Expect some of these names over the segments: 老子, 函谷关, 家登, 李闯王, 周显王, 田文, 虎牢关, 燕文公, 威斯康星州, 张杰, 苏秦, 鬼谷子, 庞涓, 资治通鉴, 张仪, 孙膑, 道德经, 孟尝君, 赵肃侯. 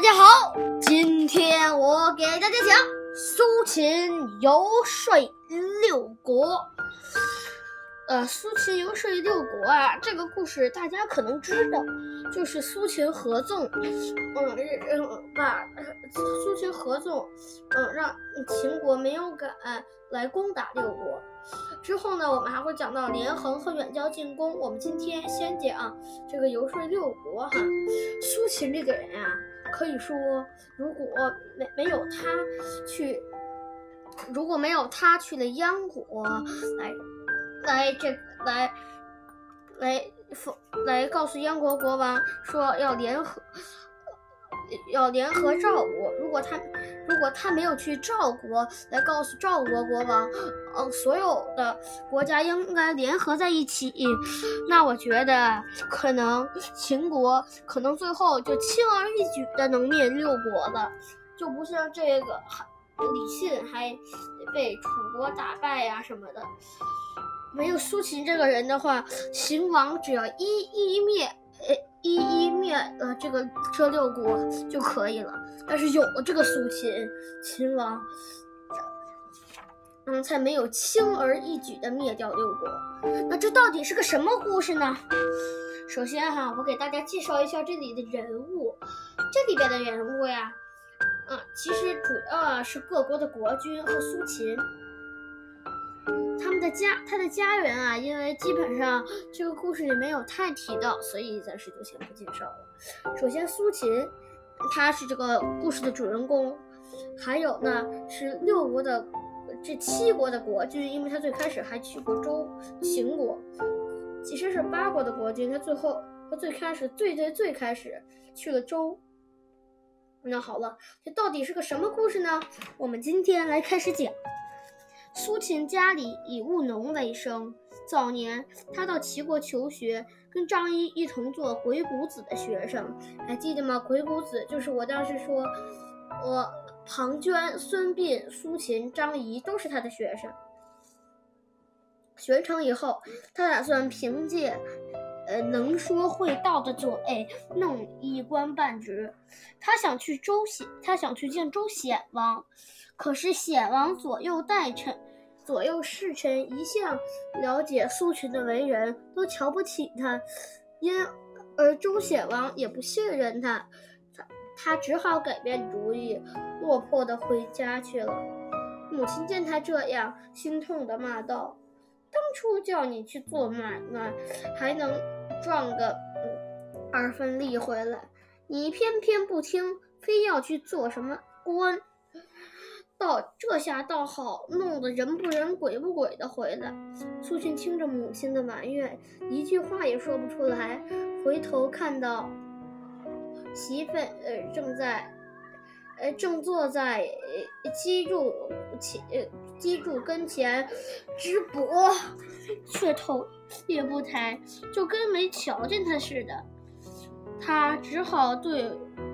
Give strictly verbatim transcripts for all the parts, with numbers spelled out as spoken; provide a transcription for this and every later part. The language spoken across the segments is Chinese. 大家好，今天我给大家讲苏秦游说六国。呃，苏秦游说六国啊，这个故事大家可能知道，就是苏秦合纵，嗯嗯，把苏秦合纵，嗯，让秦国没有敢来攻打六国。之后呢，我们还会讲到连横和远交进攻。我们今天先讲、啊、这个游说六国哈。苏秦这个人啊，可以说如果没没有他去，如果没有他去了燕国来来这来来来告诉燕国国王说要联合要联合赵国，如果他如果他没有去赵国来告诉赵国国王，呃，所有的国家应该联合在一起，那我觉得可能秦国可能最后就轻而易举的能灭六国了，就不像这个李信还被楚国打败呀、啊、什么的。没有苏秦这个人的话，秦王只要一一灭，哎。一一灭呃这个这六国就可以了，但是有了这个苏秦秦王，嗯，才没有轻而易举的灭掉六国。那这到底是个什么故事呢？首先哈，我给大家介绍一下这里的人物。这里边的人物呀，嗯，其实主要、啊、是各国的国君和苏秦。他们的家，他的家人啊，因为基本上这个故事里没有太提到，所以暂时就先不介绍了。首先，苏秦，他是这个故事的主人公，还有呢是六国的这七国的国君，因为他最开始还去过周秦国，其实是八国的国君，他最后他最开始最最最开始去了周。那好了，这到底是个什么故事呢？我们今天来开始讲。苏秦家里以务农为生，早年他到齐国求学，跟张仪一同做鬼谷子的学生，还记得吗？鬼谷子就是我当时说我庞涓、孙膑、苏秦、张仪都是他的学生。学成以后，他打算凭借呃能说会道的嘴弄一官半职。他想去周显，他想去见周显王，可是显王左右大臣左右侍臣一向了解苏秦的为人，都瞧不起他，因而周显王也不信任他，他他只好改变主意，落魄的回家去了。母亲见他这样，心痛的骂道：当初叫你去做买卖，还能赚个二分利回来，你偏偏不听，非要去做什么官。到这下倒好，弄得人不人鬼不鬼的回来。苏秦听着母亲的埋怨，一句话也说不出来，回头看到媳妇、呃、正在呃，正坐在机杼前，机杼跟前直播，却头也不抬，就跟没瞧见他似的。他只好对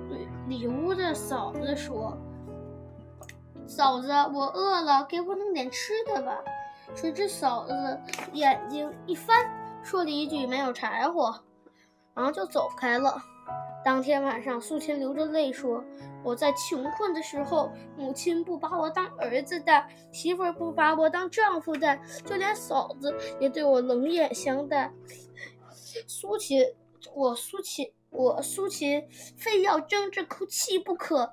对里屋的嫂子说：“嫂子，我饿了，给我弄点吃的吧。”谁知嫂子眼睛一翻，说了一句“没有柴火”，然后就走开了。当天晚上，苏秦流着泪说：“我在穷困的时候，母亲不把我当儿子的，媳妇不把我当丈夫的，就连嫂子也对我冷眼相待。苏秦，我苏秦，我苏秦，非要争这口气不可。”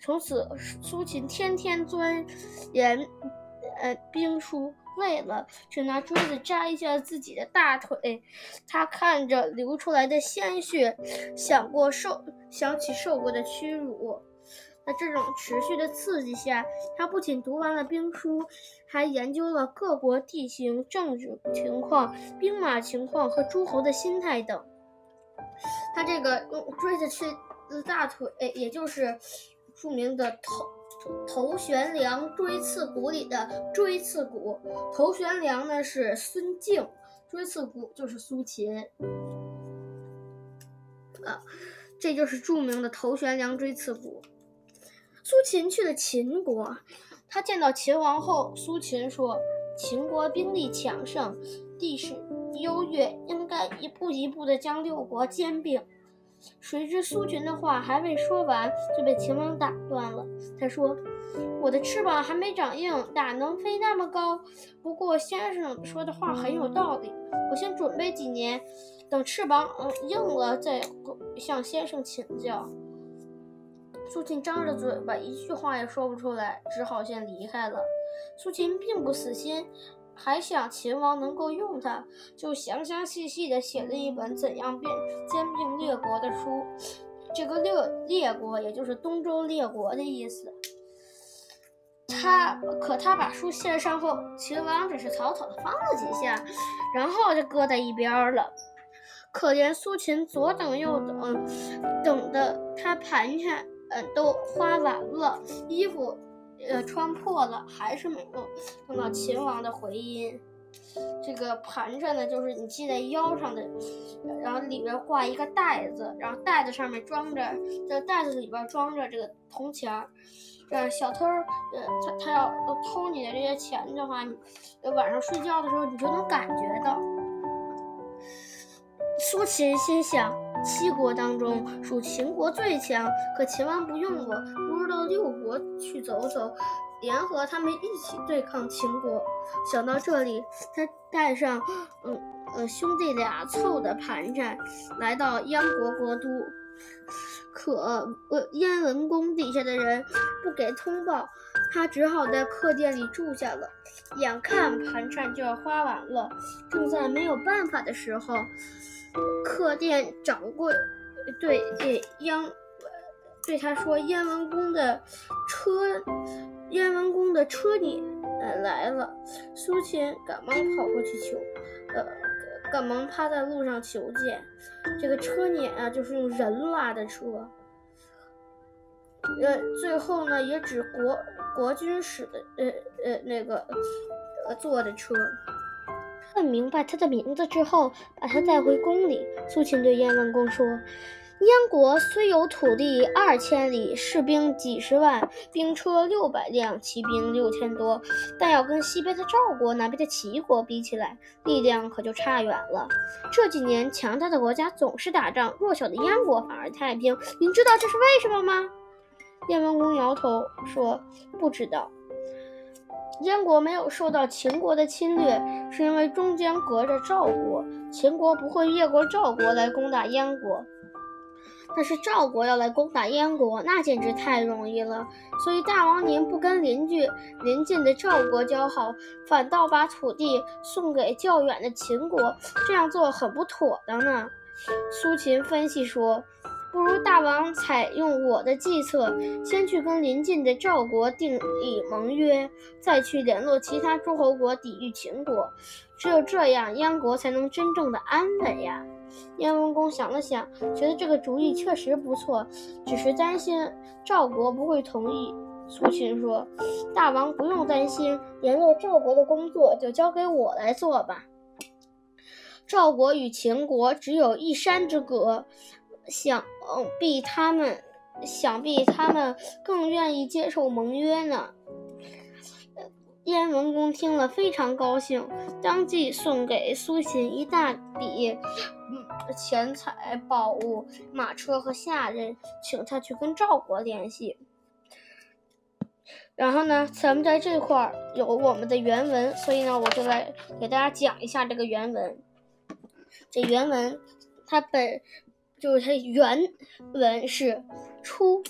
从此，苏秦天天钻研，呃，兵书。累了，就拿锥子扎一下自己的大腿。他看着流出来的鲜血，想过受想起受过的屈辱。在这种持续的刺激下，他不仅读完了兵书，还研究了各国地形、政治情况、兵马情况和诸侯的心态等。他这个用锥子刺大腿，也就是著名的头。头悬梁锥刺股里的锥刺股，头悬梁呢是孙敬，锥刺股就是苏秦。啊，这就是著名的头悬梁锥刺股。苏秦去了秦国，他见到秦王后，苏秦说：“秦国兵力强盛，地势优越，应该一步一步的将六国兼并。”谁知苏群的话还未说完，就被秦王打断了。他说：“我的翅膀还没长硬，哪能飞那么高？不过先生说的话很有道理，我先准备几年，等翅膀、嗯、硬了再向先生请教。”苏秦张着嘴巴，一句话也说不出来，只好先离开了。苏秦并不死心，还想秦王能够用他，就详详细细地写了一本怎样兼并列国的书。这个列列国也就是东周列国的意思。他可他把书献上后，秦王只是草草地翻了几下，然后就搁在一边了。可怜苏秦左等右等，等得他盘缠、呃、都花完了，衣服呃，穿破了，还是没有碰到秦王的回音。这个盘缠呢，就是你系在腰上的，然后里边挂一个袋子，然后袋子上面装着，这袋子里边装着这个铜钱。这小偷，呃，他他要偷你的这些钱的话，你晚上睡觉的时候你就能感觉到。苏秦心想，七国当中属秦国最强，可秦王不用我，不知道六国去走走，联合他们一起对抗秦国。想到这里，他带上嗯呃兄弟俩凑的盘缠，来到燕国国都。可呃燕文公底下的人不给通报，他只好在客店里住下了。眼看盘缠就要花完了，正在没有办法的时候，客店掌柜对对央对他说：“燕文公的车，燕文公的车里来了。”苏秦赶忙跑过去求，呃，赶忙趴在路上求见。这个车辇啊，就是用人拉的车。呃，最后呢，也指国国军使的呃呃那个呃坐的车。明白他的名字之后，把他带回宫里。苏秦对燕文公说：“燕国虽有土地二千里，士兵几十万，兵车六百辆，骑兵六千多，但要跟西边的赵国、南边的齐国比起来，力量可就差远了。这几年强大的国家总是打仗，弱小的燕国反而太平，您知道这是为什么吗？”燕文公摇头说：“不知道。”燕国没有受到秦国的侵略，是因为中间隔着赵国，秦国不会越过赵国来攻打燕国。但是赵国要来攻打燕国，那简直太容易了。所以大王您不跟邻居邻近的赵国交好，反倒把土地送给较远的秦国，这样做很不妥当呢。苏秦分析说：“不如大王采用我的计策，先去跟邻近的赵国订立盟约，再去联络其他诸侯国抵御秦国，只有这样燕国才能真正的安稳呀。”燕文公想了想，觉得这个主意确实不错，只是担心赵国不会同意。苏秦说：“大王不用担心，联络赵国的工作就交给我来做吧。赵国与秦国只有一山之隔，想必他们想必他们更愿意接受盟约呢。”燕文公听了非常高兴，当即送给苏秦一大笔钱财、宝物、马车和下人，请他去跟赵国联系。然后呢，咱们在这块有我们的原文，所以呢，我就来给大家讲一下这个原文。这原文它本就是它原文是：初，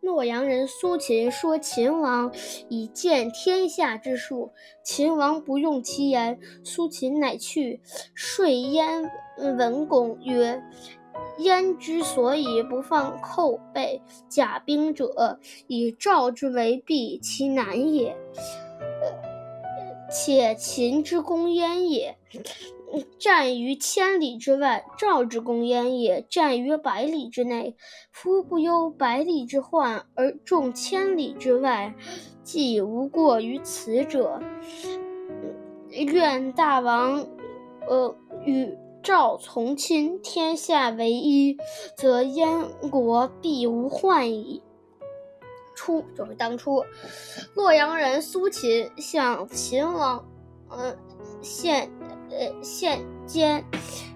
洛阳人苏秦说秦王以见天下之术，秦王不用其言，苏秦乃去说燕文公曰：“燕之所以不放寇备甲兵者，以赵之为弊其难也，且秦之攻燕也，战于千里之外；赵之攻燕也，战于百里之内。夫不忧百里之患，而重千里之外，既无过于此者。愿大王呃与赵从亲，天下为一，则燕国必无患矣。”初，就是当初洛阳人苏秦向秦王呃献呃，献兼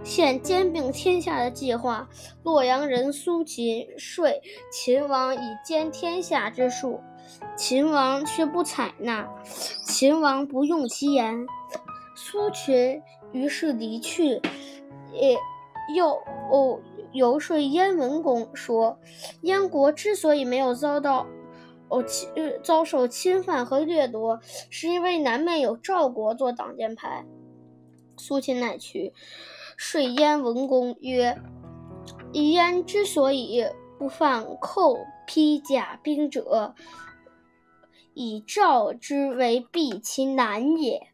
现兼并天下的计划。洛阳人苏秦说秦王以兼天下之术，秦王却不采纳，秦王不用其言。苏秦于是离去，也又、哦、游说燕文公说，燕国之所以没有遭到哦、遭受侵犯和掠夺，是因为南面有赵国做挡箭牌。苏秦乃去，说燕文公曰：“燕之所以不犯寇披甲兵者，以赵之为避其难也。”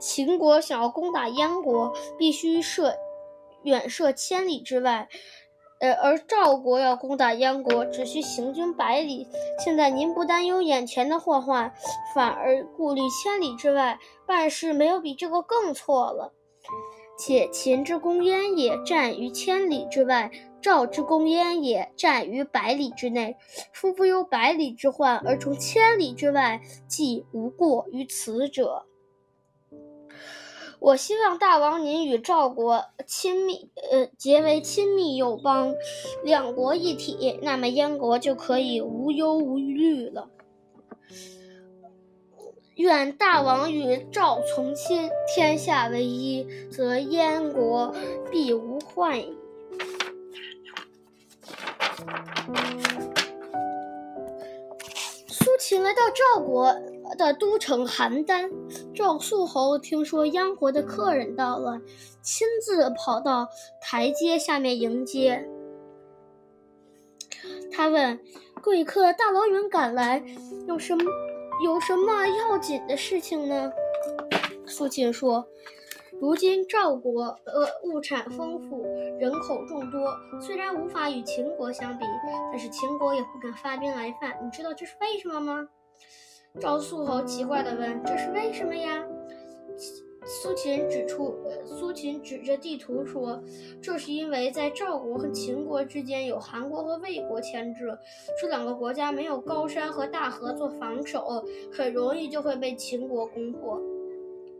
秦国想要攻打燕国，必须射远射千里之外。呃，而赵国要攻打燕国，只需行军百里。现在您不担忧眼前的祸患，反而顾虑千里之外，办事没有比这个更错了。且秦之攻燕也，战于千里之外；赵之攻燕也，战于百里之内。夫不忧百里之患，而从千里之外，既无过于此者。我希望大王您与赵国亲密，呃，结为亲密友邦，两国一体，那么燕国就可以无忧无虑了。愿大王与赵从亲，天下为一，则燕国必无患矣。苏秦来到赵国的都城邯郸，赵肃侯听说燕国的客人到了，亲自跑到台阶下面迎接。他问：“贵客大老远赶来，有什么有什么要紧的事情呢？”苏秦说：“如今赵国呃物产丰富，人口众多，虽然无法与秦国相比，但是秦国也不敢发兵来犯，你知道这是为什么吗？”赵肃侯奇怪地问：“这是为什么呀？”苏秦指出，苏秦指着地图说：“这是因为在赵国和秦国之间有韩国和魏国牵制，这两个国家没有高山和大河做防守，很容易就会被秦国攻破。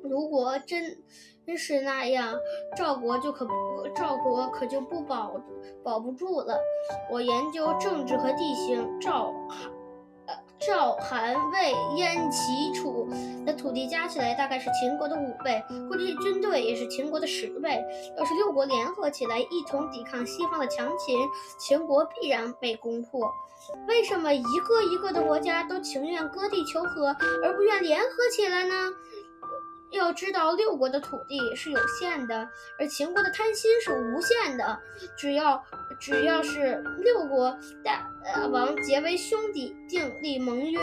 如果真是那样，赵国就可赵国可就不保保不住了。我研究政治和地形，赵。”赵、韩、魏、燕、齐、楚的土地加起来大概是秦国的五倍，或者是军队也是秦国的十倍。要是六国联合起来一同抵抗西方的强秦，秦国必然被攻破。为什么一个一个的国家都情愿割地求和，而不愿联合起来呢？要知道六国的土地是有限的，而秦国的贪心是无限的。只要只要是六国大、呃、王结为兄弟，订立盟约，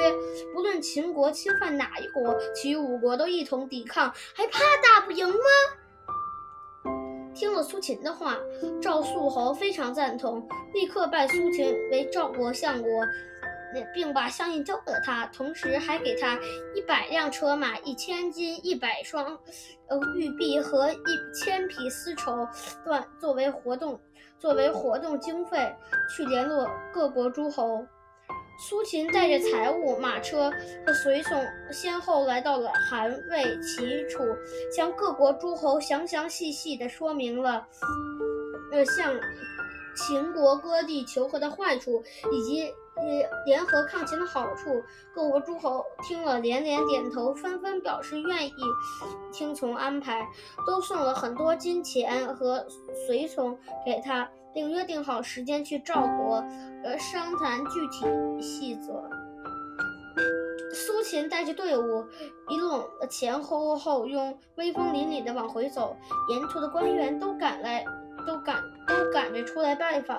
不论秦国侵犯哪一国，其余五国都一同抵抗，还怕打不赢吗？听了苏秦的话，赵肃侯非常赞同，立刻拜苏秦为赵国相国，并把相印交给了他，同时还给他一百辆车马、一千金、一百双呃玉璧和一千匹丝绸，作为活动作为活动经费，去联络各国诸侯。苏秦带着财物、马车和随从，先后来到了韩、魏、齐、楚，向各国诸侯详详细细地说明了呃向秦国割地求和的坏处，以及联合抗秦的好处。各国诸侯听了连连点头，纷纷表示愿意听从安排，都送了很多金钱和随从给他，并约定好时间去赵国呃商谈具体细则。苏秦带着队伍一路前呼后拥，威风凛凛地往回走，沿途的官员都赶来都赶都赶着出来拜访。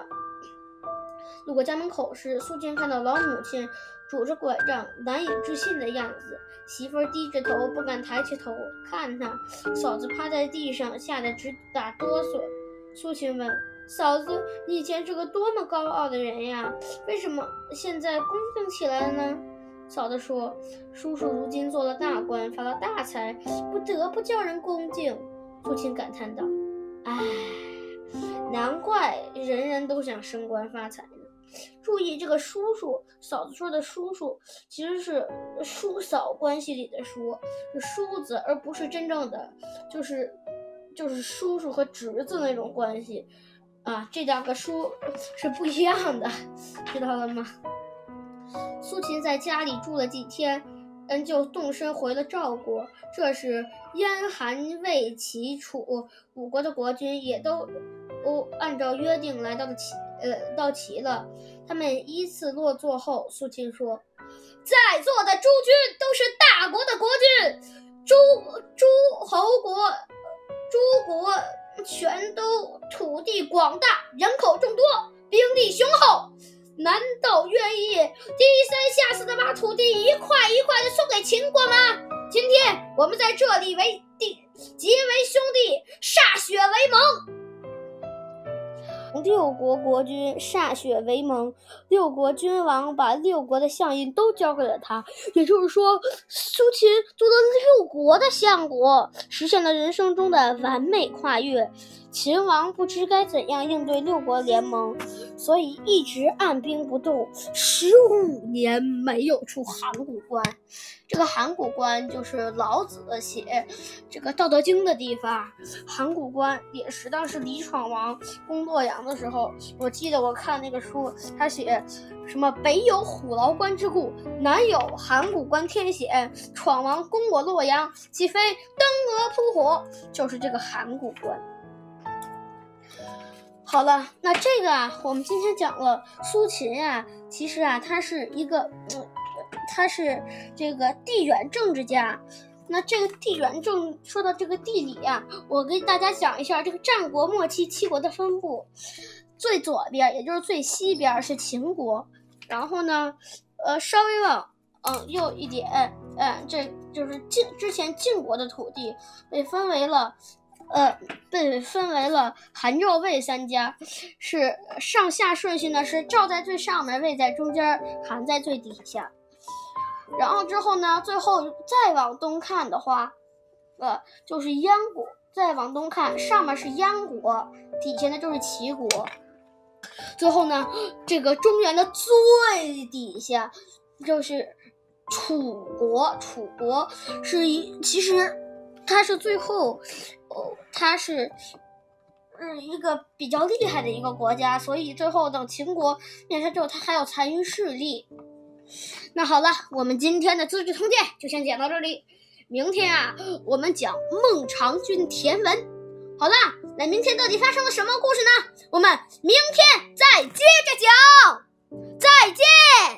路过家门口时，苏秦看到老母亲拄着拐杖，难以置信的样子。媳妇低着头，不敢抬起头看他。嫂子趴在地上，吓得直打哆嗦。苏秦问：“嫂子，你以前是个多么高傲的人呀，为什么现在恭敬起来了呢？”嫂子说：“叔叔如今做了大官，发了大财，不得不叫人恭敬。”苏秦感叹道：“唉，难怪人人都想升官发财呢。”注意这个叔叔，嫂子说的叔叔其实是叔嫂关系里的叔，是叔子，而不是真正的就是就是叔叔和侄子那种关系啊，这两个叔是不一样的，知道了吗？苏秦在家里住了几天，嗯，就动身回了赵国。这时燕韩魏齐楚五国的国君也都、哦、按照约定来到了齐呃到齐了。他们依次落座后，苏秦说：“在座的诸君都是大国的国君，诸诸侯国诸国全都土地广大，人口众多，兵力雄厚。难道愿意低三下四的把土地一块一块的送给秦国吗？今天我们在这里为弟，结为兄弟，歃血为盟。”六国国君歃血为盟，六国君王把六国的相印都交给了他，也就是说，苏秦做了六国的相国，实现了人生中的完美跨越。秦王不知该怎样应对六国联盟，所以一直按兵不动，十五年没有出函谷关。这个函谷关就是老子写这个《道德经》的地方。函谷关也是当时李闯王攻洛阳的时候，我记得我看那个书，他写什么北有虎牢关之固，南有函谷关天险，闯王攻我洛阳，岂非登鹅扑火？就是这个函谷关。好了，那这个啊，我们今天讲了苏秦啊，其实啊，他是一个，嗯，他是这个地缘政治家。那这个地缘政，说到这个地理啊，我给大家讲一下这个战国末期七国的分布。最左边，也就是最西边是秦国，然后呢，呃，稍微往嗯右一点，嗯，这就是晋之前晋国的土地被分为了。呃，被分为了韩赵魏三家，是上下顺序呢是赵在最上面，魏在中间，韩在最底下。然后之后呢，最后再往东看的话，呃，就是燕国。再往东看，上面是燕国，底下呢就是齐国。最后呢，这个中原的最底下就是楚国。楚国是一，其实它是最后。他是一个比较厉害的一个国家，所以最后等秦国灭他之后，他还有残余势力。那好了，我们今天的《资治通鉴》就先讲到这里，明天啊，我们讲孟尝君田文。好了，那明天到底发生了什么故事呢？我们明天再接着讲，再见。